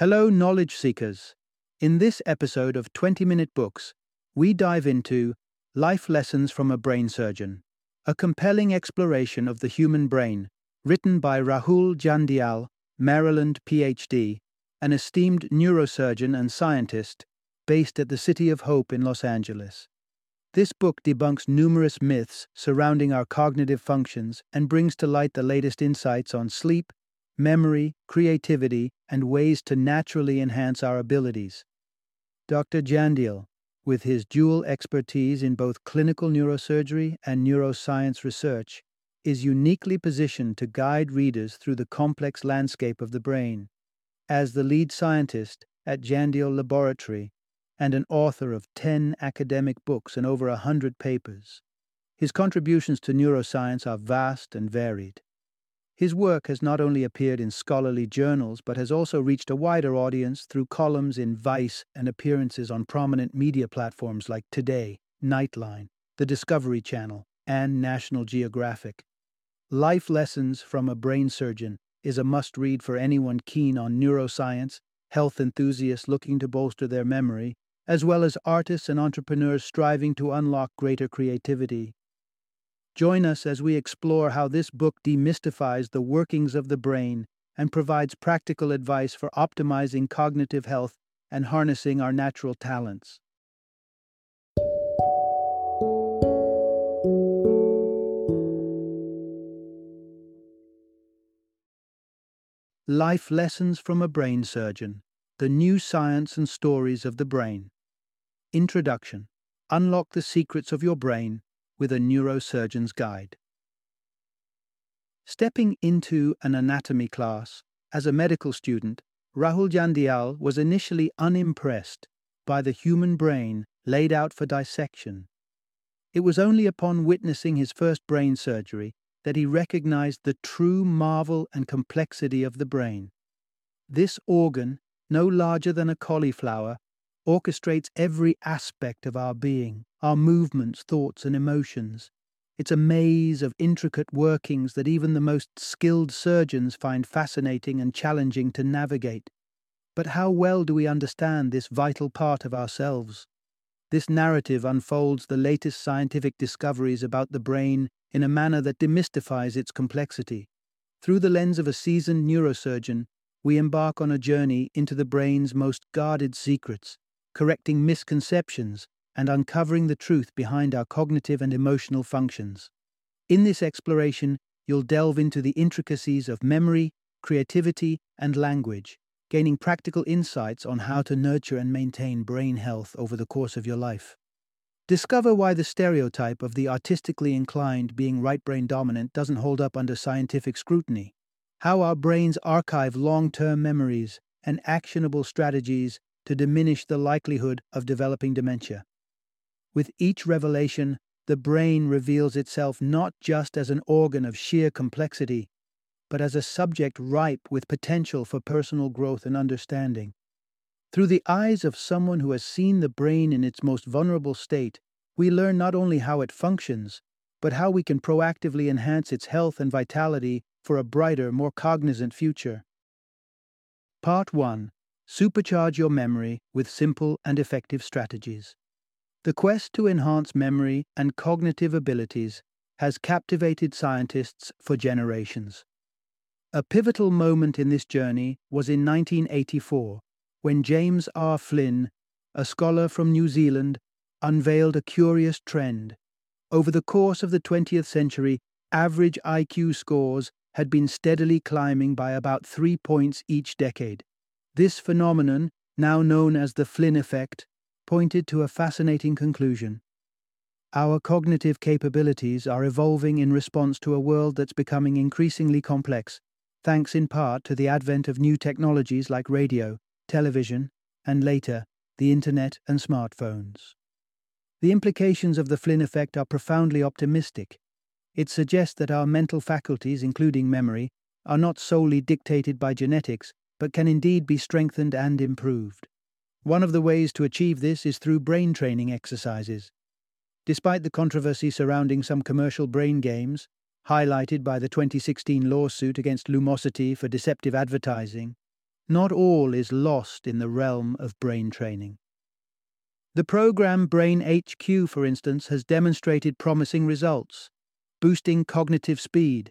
Hello, knowledge seekers. In this episode of 20-Minute Books, we dive into Life Lessons from a Brain Surgeon, a compelling exploration of the human brain, written by Rahul Jandial, Maryland PhD, an esteemed neurosurgeon and scientist based at the City of Hope in Los Angeles. This book debunks numerous myths surrounding our cognitive functions and brings to light the latest insights on sleep, memory, creativity, and ways to naturally enhance our abilities. Dr. Jandial, with his dual expertise in both clinical neurosurgery and neuroscience research, is uniquely positioned to guide readers through the complex landscape of the brain. As the lead scientist at Jandial Laboratory and an author of 10 academic books and over 100 papers, his contributions to neuroscience are vast and varied. His work has not only appeared in scholarly journals but has also reached a wider audience through columns in Vice and appearances on prominent media platforms like Today, Nightline, the Discovery Channel, and National Geographic. Life Lessons from a Brain Surgeon is a must-read for anyone keen on neuroscience, health enthusiasts looking to bolster their memory, as well as artists and entrepreneurs striving to unlock greater creativity. Join us as we explore how this book demystifies the workings of the brain and provides practical advice for optimizing cognitive health and harnessing our natural talents. Life Lessons from a Brain Surgeon: The New Science and Stories of the Brain. Introduction: Unlock the secrets of your brain with a neurosurgeon's guide. Stepping into an anatomy class as a medical student, Rahul Jandial was initially unimpressed by the human brain laid out for dissection. It was only upon witnessing his first brain surgery that he recognized the true marvel and complexity of the brain. This organ, no larger than a cauliflower, orchestrates every aspect of our being, our movements, thoughts, and emotions. It's a maze of intricate workings that even the most skilled surgeons find fascinating and challenging to navigate. But how well do we understand this vital part of ourselves? This narrative unfolds the latest scientific discoveries about the brain in a manner that demystifies its complexity. Through the lens of a seasoned neurosurgeon, we embark on a journey into the brain's most guarded secrets, correcting misconceptions and uncovering the truth behind our cognitive and emotional functions. In this exploration, you'll delve into the intricacies of memory, creativity, and language, gaining practical insights on how to nurture and maintain brain health over the course of your life. Discover why the stereotype of the artistically inclined being right-brain dominant doesn't hold up under scientific scrutiny, how our brains archive long-term memories and actionable strategies to diminish the likelihood of developing dementia. With each revelation, the brain reveals itself not just as an organ of sheer complexity, but as a subject ripe with potential for personal growth and understanding. Through the eyes of someone who has seen the brain in its most vulnerable state, we learn not only how it functions, but how we can proactively enhance its health and vitality for a brighter, more cognizant future. Part 1. Supercharge your memory with simple and effective strategies. The quest to enhance memory and cognitive abilities has captivated scientists for generations. A pivotal moment in this journey was in 1984, when James R. Flynn, a scholar from New Zealand, unveiled a curious trend. Over the course of the 20th century, average IQ scores had been steadily climbing by about 3 points each decade. This phenomenon, now known as the Flynn effect, pointed to a fascinating conclusion. Our cognitive capabilities are evolving in response to a world that's becoming increasingly complex, thanks in part to the advent of new technologies like radio, television, and later, the internet and smartphones. The implications of the Flynn effect are profoundly optimistic. It suggests that our mental faculties, including memory, are not solely dictated by genetics, but can indeed be strengthened and improved. One of the ways to achieve this is through brain training exercises. Despite the controversy surrounding some commercial brain games, highlighted by the 2016 lawsuit against Lumosity for deceptive advertising, not all is lost in the realm of brain training. The program Brain HQ, for instance, has demonstrated promising results, boosting cognitive speed,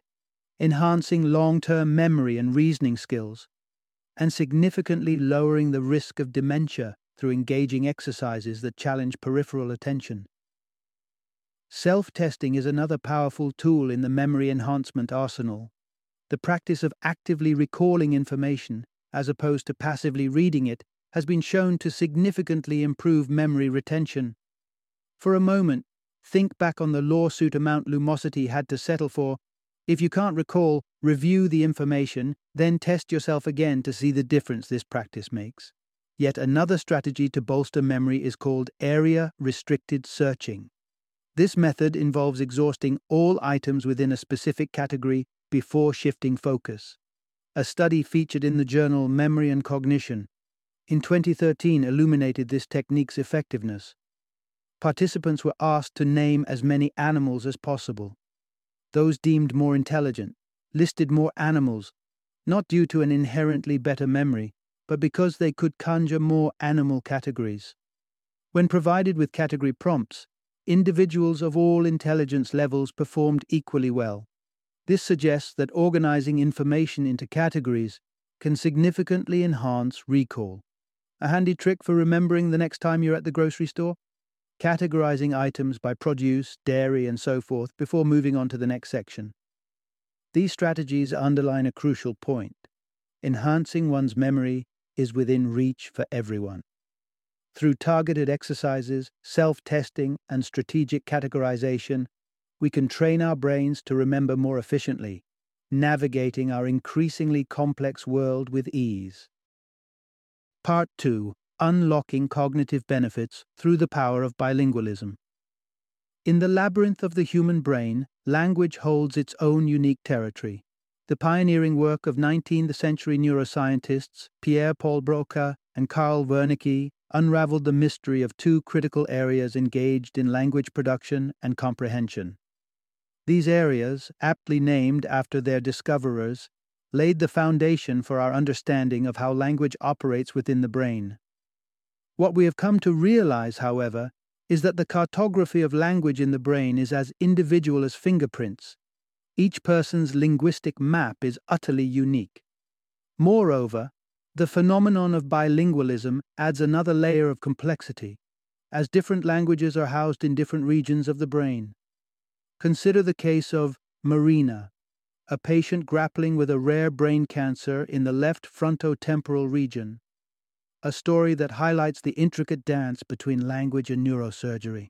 enhancing long-term memory and reasoning skills, and significantly lowering the risk of dementia through engaging exercises that challenge peripheral attention. Self-testing is another powerful tool in the memory enhancement arsenal. The practice of actively recalling information, as opposed to passively reading it, has been shown to significantly improve memory retention. For a moment, think back on the lawsuit amount Lumosity had to settle for. If you can't recall, review the information, then test yourself again to see the difference this practice makes. Yet another strategy to bolster memory is called area-restricted searching. This method involves exhausting all items within a specific category before shifting focus. A study featured in the journal Memory and Cognition in 2013 illuminated this technique's effectiveness. Participants were asked to name as many animals as possible. Those deemed more intelligent listed more animals, not due to an inherently better memory, but because they could conjure more animal categories. When provided with category prompts, individuals of all intelligence levels performed equally well. This suggests that organizing information into categories can significantly enhance recall. A handy trick for remembering the next time you're at the grocery store? Categorizing items by produce, dairy, and so forth before moving on to the next section. These strategies underline a crucial point. Enhancing one's memory is within reach for everyone. Through targeted exercises, self-testing, and strategic categorization, we can train our brains to remember more efficiently, navigating our increasingly complex world with ease. Part 2. Unlocking cognitive benefits through the power of bilingualism. In the labyrinth of the human brain, language holds its own unique territory. The pioneering work of 19th century neuroscientists Pierre Paul Broca and Carl Wernicke unraveled the mystery of two critical areas engaged in language production and comprehension. These areas, aptly named after their discoverers, laid the foundation for our understanding of how language operates within the brain. What we have come to realize, however, is that the cartography of language in the brain is as individual as fingerprints. Each person's linguistic map is utterly unique. Moreover, the phenomenon of bilingualism adds another layer of complexity, as different languages are housed in different regions of the brain. Consider the case of Marina, a patient grappling with a rare brain cancer in the left frontotemporal region, a story that highlights the intricate dance between language and neurosurgery.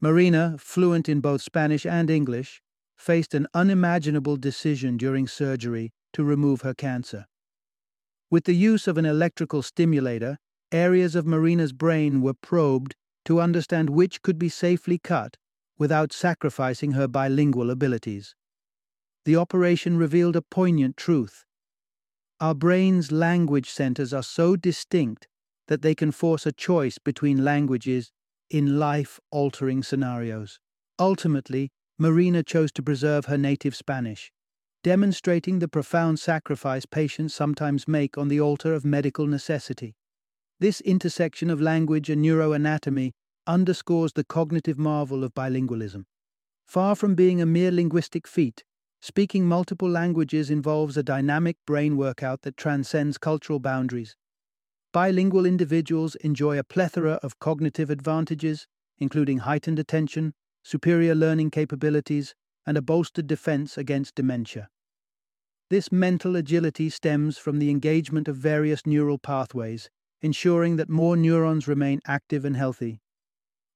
Marina, fluent in both Spanish and English, faced an unimaginable decision during surgery to remove her cancer. With the use of an electrical stimulator, areas of Marina's brain were probed to understand which could be safely cut without sacrificing her bilingual abilities. The operation revealed a poignant truth. Our brain's language centers are so distinct that they can force a choice between languages in life-altering scenarios. Ultimately, Marina chose to preserve her native Spanish, demonstrating the profound sacrifice patients sometimes make on the altar of medical necessity. This intersection of language and neuroanatomy underscores the cognitive marvel of bilingualism. Far from being a mere linguistic feat, speaking multiple languages involves a dynamic brain workout that transcends cultural boundaries. Bilingual individuals enjoy a plethora of cognitive advantages, including heightened attention, superior learning capabilities, and a bolstered defense against dementia. This mental agility stems from the engagement of various neural pathways, ensuring that more neurons remain active and healthy.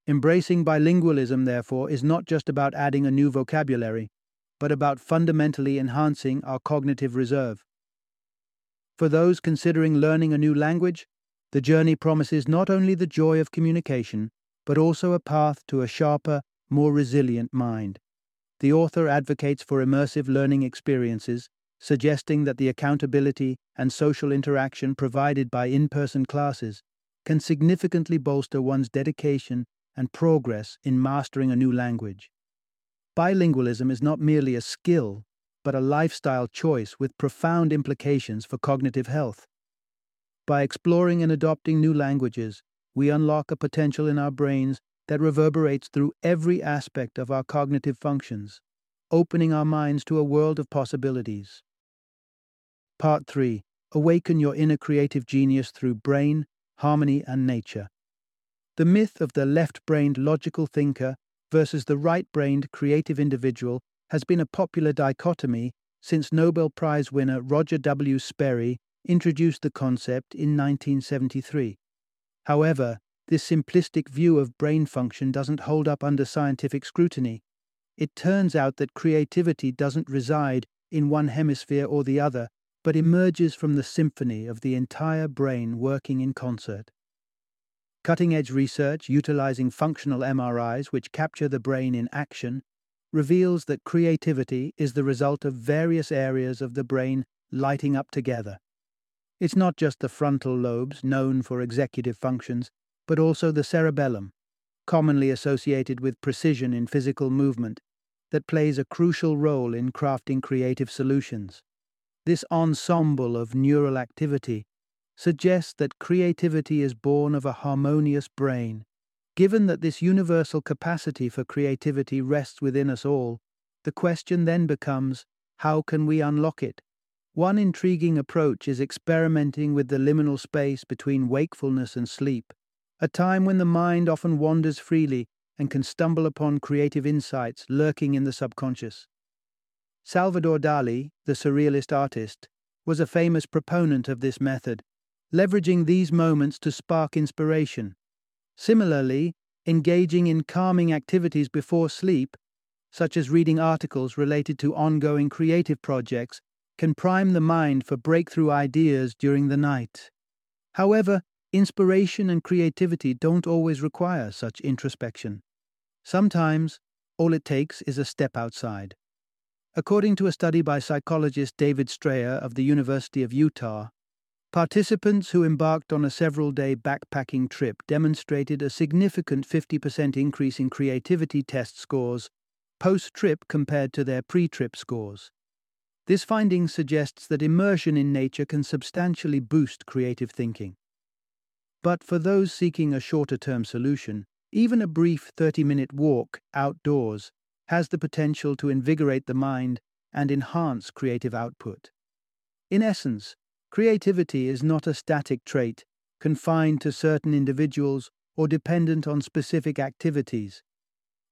Embracing bilingualism, therefore, is not just about adding a new vocabulary, but about fundamentally enhancing our cognitive reserve. For those considering learning a new language, the journey promises not only the joy of communication, but also a path to a sharper, more resilient mind. The author advocates for immersive learning experiences, suggesting that the accountability and social interaction provided by in-person classes can significantly bolster one's dedication and progress in mastering a new language. Bilingualism is not merely a skill, but a lifestyle choice with profound implications for cognitive health. By exploring and adopting new languages, we unlock a potential in our brains that reverberates through every aspect of our cognitive functions, opening our minds to a world of possibilities. Part 3. Awaken your inner creative genius through brain, harmony, and nature. The myth of the left-brained logical thinker versus the right-brained creative individual has been a popular dichotomy since Nobel Prize winner Roger W. Sperry introduced the concept in 1973. However, this simplistic view of brain function doesn't hold up under scientific scrutiny. It turns out that creativity doesn't reside in one hemisphere or the other, but emerges from the symphony of the entire brain working in concert. Cutting-edge research utilizing functional MRIs, which capture the brain in action, reveals that creativity is the result of various areas of the brain lighting up together. It's not just the frontal lobes, known for executive functions, but also the cerebellum, commonly associated with precision in physical movement, that plays a crucial role in crafting creative solutions. This ensemble of neural activity suggests that creativity is born of a harmonious brain. Given that this universal capacity for creativity rests within us all, the question then becomes, how can we unlock it? One intriguing approach is experimenting with the liminal space between wakefulness and sleep, a time when the mind often wanders freely and can stumble upon creative insights lurking in the subconscious. Salvador Dali, the surrealist artist, was a famous proponent of this method, leveraging these moments to spark inspiration. Similarly, engaging in calming activities before sleep, such as reading articles related to ongoing creative projects, can prime the mind for breakthrough ideas during the night. However, inspiration and creativity don't always require such introspection. Sometimes, all it takes is a step outside. According to a study by psychologist David Strayer of the University of Utah, participants who embarked on a several-day backpacking trip demonstrated a significant 50% increase in creativity test scores post-trip compared to their pre-trip scores. This finding suggests that immersion in nature can substantially boost creative thinking. But for those seeking a shorter-term solution, even a brief 30-minute walk outdoors has the potential to invigorate the mind and enhance creative output. In essence, creativity is not a static trait, confined to certain individuals or dependent on specific activities.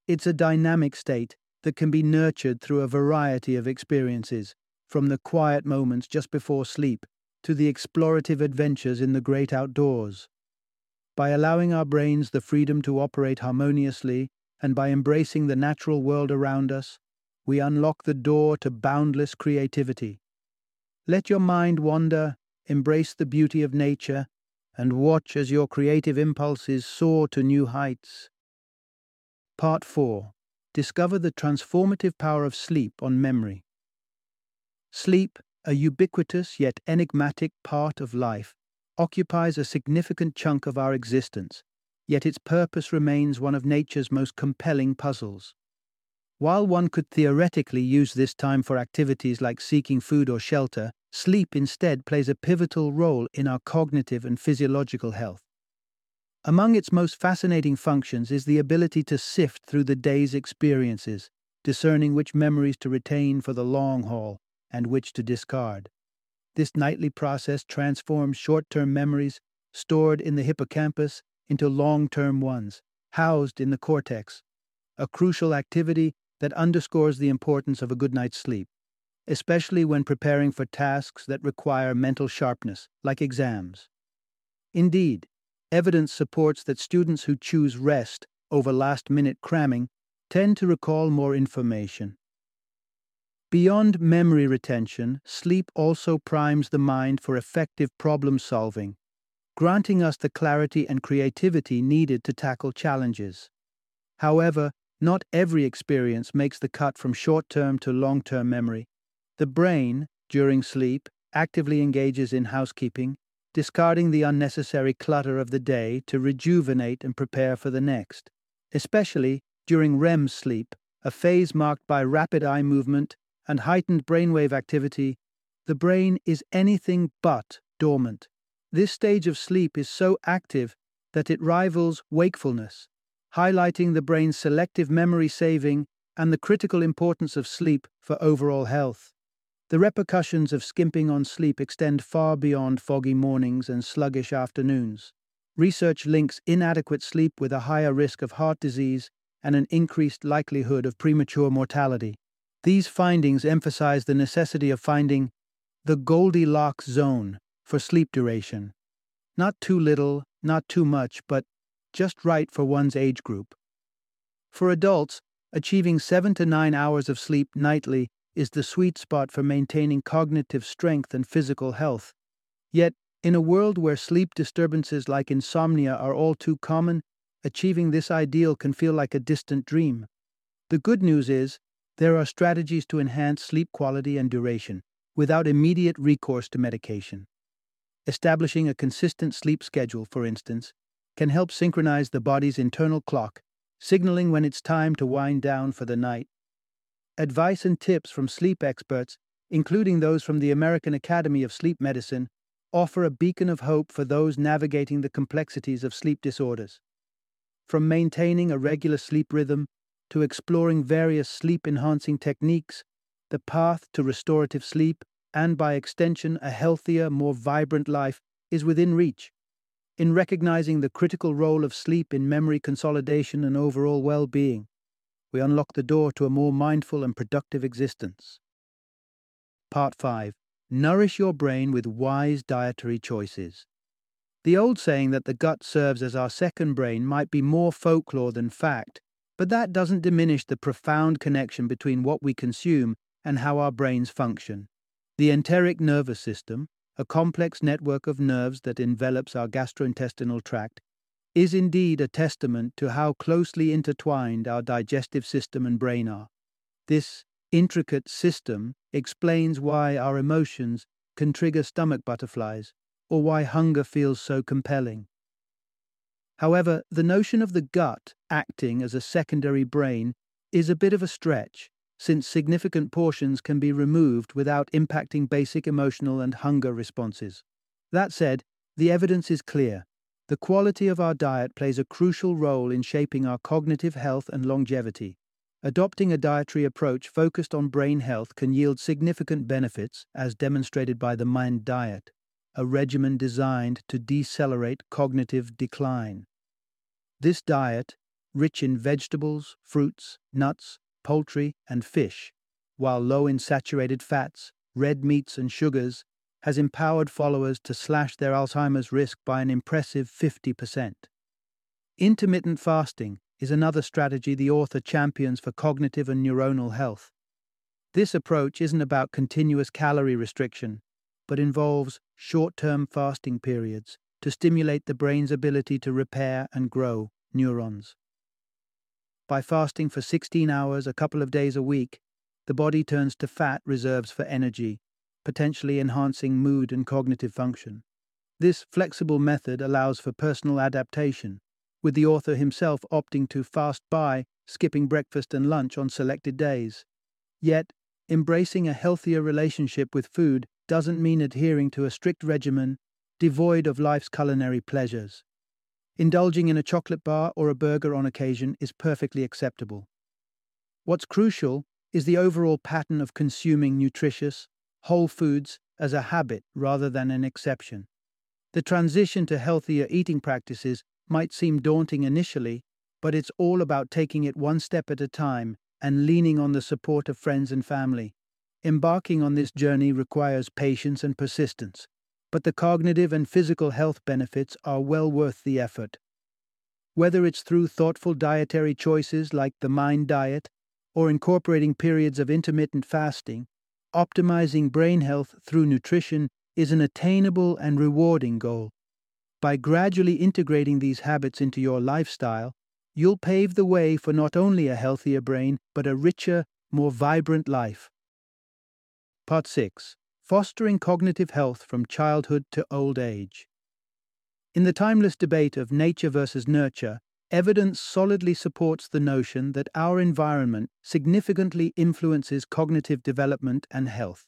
It's a dynamic state that can be nurtured through a variety of experiences, from the quiet moments just before sleep to the explorative adventures in the great outdoors. By allowing our brains the freedom to operate harmoniously and by embracing the natural world around us, we unlock the door to boundless creativity. Let your mind wander, embrace the beauty of nature, and watch as your creative impulses soar to new heights. Part 4. Discover the transformative power of sleep on memory. Sleep, a ubiquitous yet enigmatic part of life, occupies a significant chunk of our existence, yet its purpose remains one of nature's most compelling puzzles. While one could theoretically use this time for activities like seeking food or shelter, sleep instead plays a pivotal role in our cognitive and physiological health. Among its most fascinating functions is the ability to sift through the day's experiences, discerning which memories to retain for the long haul and which to discard. This nightly process transforms short-term memories stored in the hippocampus into long-term ones, housed in the cortex, a crucial activity that underscores the importance of a good night's sleep, especially when preparing for tasks that require mental sharpness, like exams. Indeed, evidence supports that students who choose rest over last-minute cramming tend to recall more information. Beyond memory retention, sleep also primes the mind for effective problem-solving, granting us the clarity and creativity needed to tackle challenges. However, not every experience makes the cut from short-term to long-term memory. The brain, during sleep, actively engages in housekeeping, discarding the unnecessary clutter of the day to rejuvenate and prepare for the next, especially during REM sleep, a phase marked by rapid eye movement and heightened brainwave activity. The brain is anything but dormant, This stage of sleep is so active that it rivals wakefulness, highlighting the brain's selective memory saving and the critical importance of sleep for overall health. The repercussions of skimping on sleep extend far beyond foggy mornings and sluggish afternoons. Research links inadequate sleep with a higher risk of heart disease and an increased likelihood of premature mortality. These findings emphasize the necessity of finding the Goldilocks zone for sleep duration. Not too little, not too much, but just right for one's age group. For adults, achieving 7 to 9 hours of sleep nightly is the sweet spot for maintaining cognitive strength and physical health. Yet, in a world where sleep disturbances like insomnia are all too common, achieving this ideal can feel like a distant dream. The good news is, there are strategies to enhance sleep quality and duration, without immediate recourse to medication. Establishing a consistent sleep schedule, for instance, can help synchronize the body's internal clock, signaling when it's time to wind down for the night. Advice and tips from sleep experts, including those from the American Academy of Sleep Medicine, offer a beacon of hope for those navigating the complexities of sleep disorders. From maintaining a regular sleep rhythm to exploring various sleep-enhancing techniques, the path to restorative sleep, and by extension a healthier, more vibrant life, is within reach. In recognizing the critical role of sleep in memory consolidation and overall well-being, we unlock the door to a more mindful and productive existence. Part 5. Nourish your brain with wise dietary choices. The old saying that the gut serves as our second brain might be more folklore than fact, but that doesn't diminish the profound connection between what we consume and how our brains function. The enteric nervous system, a complex network of nerves that envelops our gastrointestinal tract, is indeed a testament to how closely intertwined our digestive system and brain are. This intricate system explains why our emotions can trigger stomach butterflies, or why hunger feels so compelling. However, the notion of the gut acting as a secondary brain is a bit of a stretch, since significant portions can be removed without impacting basic emotional and hunger responses. That said, the evidence is clear. The quality of our diet plays a crucial role in shaping our cognitive health and longevity. Adopting a dietary approach focused on brain health can yield significant benefits, as demonstrated by the Mind Diet, a regimen designed to decelerate cognitive decline. This diet, rich in vegetables, fruits, nuts, poultry, and fish, while low in saturated fats, red meats, and sugars, has empowered followers to slash their Alzheimer's risk by an impressive 50%. Intermittent fasting is another strategy the author champions for cognitive and neuronal health. This approach isn't about continuous calorie restriction, but involves short-term fasting periods to stimulate the brain's ability to repair and grow neurons. By fasting for 16 hours a couple of days a week, the body turns to fat reserves for energy, potentially enhancing mood and cognitive function. This flexible method allows for personal adaptation, with the author himself opting to fast by skipping breakfast and lunch on selected days. Yet, embracing a healthier relationship with food doesn't mean adhering to a strict regimen devoid of life's culinary pleasures. Indulging in a chocolate bar or a burger on occasion is perfectly acceptable. What's crucial is the overall pattern of consuming nutritious, whole foods as a habit rather than an exception. The transition to healthier eating practices might seem daunting initially, but it's all about taking it one step at a time and leaning on the support of friends and family. Embarking on this journey requires patience and persistence, but the cognitive and physical health benefits are well worth the effort. Whether it's through thoughtful dietary choices like the Mind Diet, or incorporating periods of intermittent fasting, optimizing brain health through nutrition is an attainable and rewarding goal. By gradually integrating these habits into your lifestyle, you'll pave the way for not only a healthier brain, but a richer, more vibrant life. Part 6. Fostering cognitive health from childhood to old age. In the timeless debate of nature versus nurture, evidence solidly supports the notion that our environment significantly influences cognitive development and health.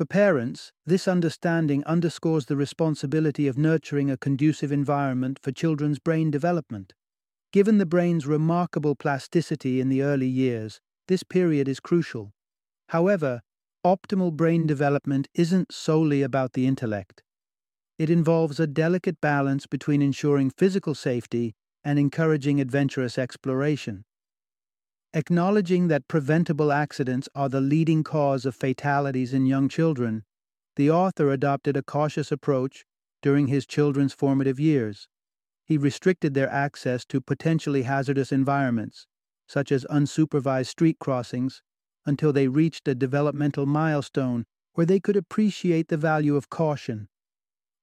For parents, this understanding underscores the responsibility of nurturing a conducive environment for children's brain development. Given the brain's remarkable plasticity in the early years, this period is crucial. However, optimal brain development isn't solely about the intellect. It involves a delicate balance between ensuring physical safety and encouraging adventurous exploration. Acknowledging that preventable accidents are the leading cause of fatalities in young children, the author adopted a cautious approach during his children's formative years. He restricted their access to potentially hazardous environments, such as unsupervised street crossings, until they reached a developmental milestone where they could appreciate the value of caution.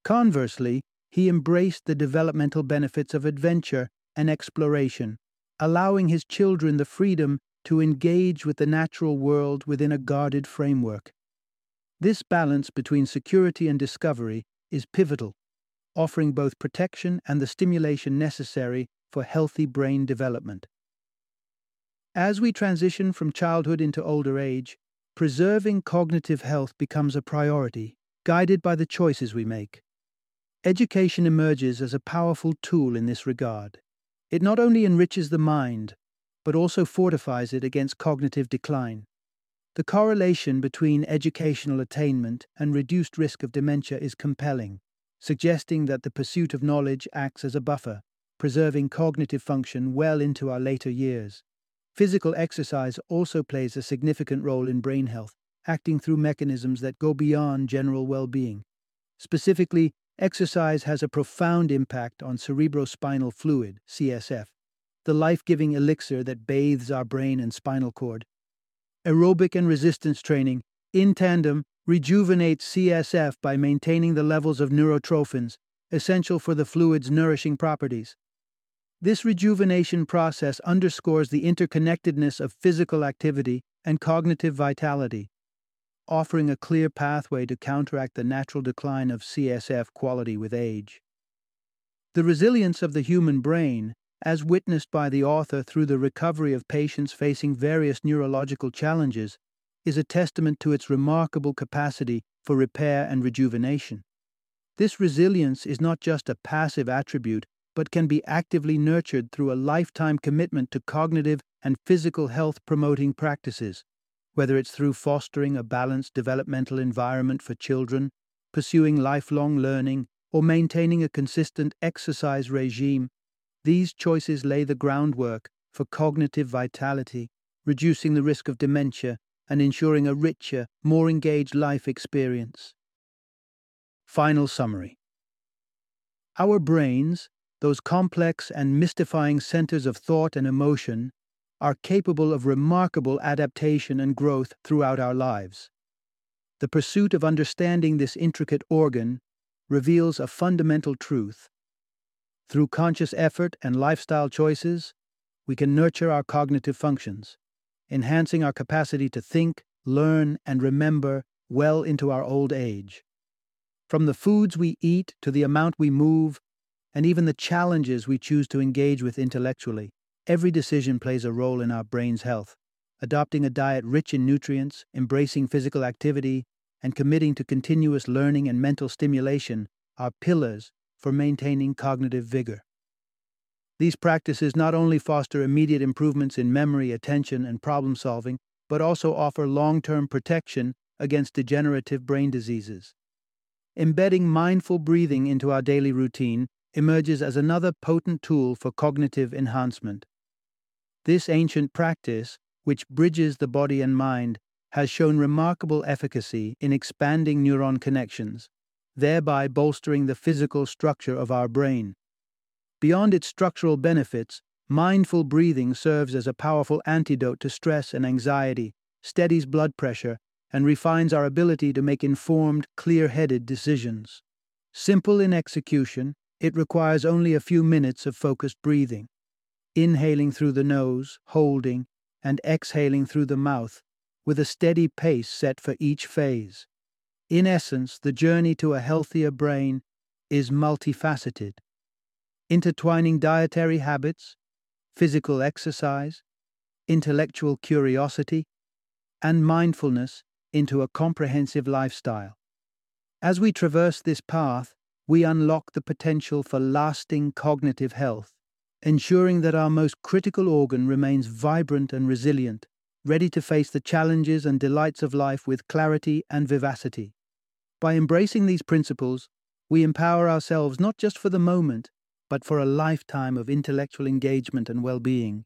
Conversely, he embraced the developmental benefits of adventure and exploration, allowing his children the freedom to engage with the natural world within a guarded framework. This balance between security and discovery is pivotal, offering both protection and the stimulation necessary for healthy brain development. As we transition from childhood into older age, preserving cognitive health becomes a priority, guided by the choices we make. Education emerges as a powerful tool in this regard. It not only enriches the mind, but also fortifies it against cognitive decline. The correlation between educational attainment and reduced risk of dementia is compelling, suggesting that the pursuit of knowledge acts as a buffer, preserving cognitive function well into our later years. Physical exercise also plays a significant role in brain health, acting through mechanisms that go beyond general well-being. Specifically, exercise has a profound impact on cerebrospinal fluid, CSF, the life-giving elixir that bathes our brain and spinal cord. Aerobic and resistance training, in tandem, rejuvenates CSF by maintaining the levels of neurotrophins, essential for the fluid's nourishing properties. This rejuvenation process underscores the interconnectedness of physical activity and cognitive vitality, offering a clear pathway to counteract the natural decline of CSF quality with age. The resilience of the human brain, as witnessed by the author through the recovery of patients facing various neurological challenges, is a testament to its remarkable capacity for repair and rejuvenation. This resilience is not just a passive attribute, but can be actively nurtured through a lifetime commitment to cognitive and physical health-promoting practices, whether it's through fostering a balanced developmental environment for children, pursuing lifelong learning, or maintaining a consistent exercise regime. These choices lay the groundwork for cognitive vitality, reducing the risk of dementia, and ensuring a richer, more engaged life experience. Final summary. Our brains, those complex and mystifying centers of thought and emotion, are capable of remarkable adaptation and growth throughout our lives. The pursuit of understanding this intricate organ reveals a fundamental truth. Through conscious effort and lifestyle choices, we can nurture our cognitive functions, enhancing our capacity to think, learn, and remember well into our old age. From the foods we eat to the amount we move, and even the challenges we choose to engage with intellectually, every decision plays a role in our brain's health. Adopting a diet rich in nutrients, embracing physical activity, and committing to continuous learning and mental stimulation are pillars for maintaining cognitive vigor. These practices not only foster immediate improvements in memory, attention, and problem-solving, but also offer long-term protection against degenerative brain diseases. Embedding mindful breathing into our daily routine emerges as another potent tool for cognitive enhancement. This ancient practice, which bridges the body and mind, has shown remarkable efficacy in expanding neuron connections, thereby bolstering the physical structure of our brain. Beyond its structural benefits, mindful breathing serves as a powerful antidote to stress and anxiety, steadies blood pressure, and refines our ability to make informed, clear-headed decisions. Simple in execution, it requires only a few minutes of focused breathing, inhaling through the nose, holding, and exhaling through the mouth, with a steady pace set for each phase. In essence, the journey to a healthier brain is multifaceted. Intertwining dietary habits, physical exercise, intellectual curiosity, and mindfulness into a comprehensive lifestyle. As we traverse this path, we unlock the potential for lasting cognitive health, ensuring that our most critical organ remains vibrant and resilient, ready to face the challenges and delights of life with clarity and vivacity. By embracing these principles, we empower ourselves not just for the moment, but for a lifetime of intellectual engagement and well-being.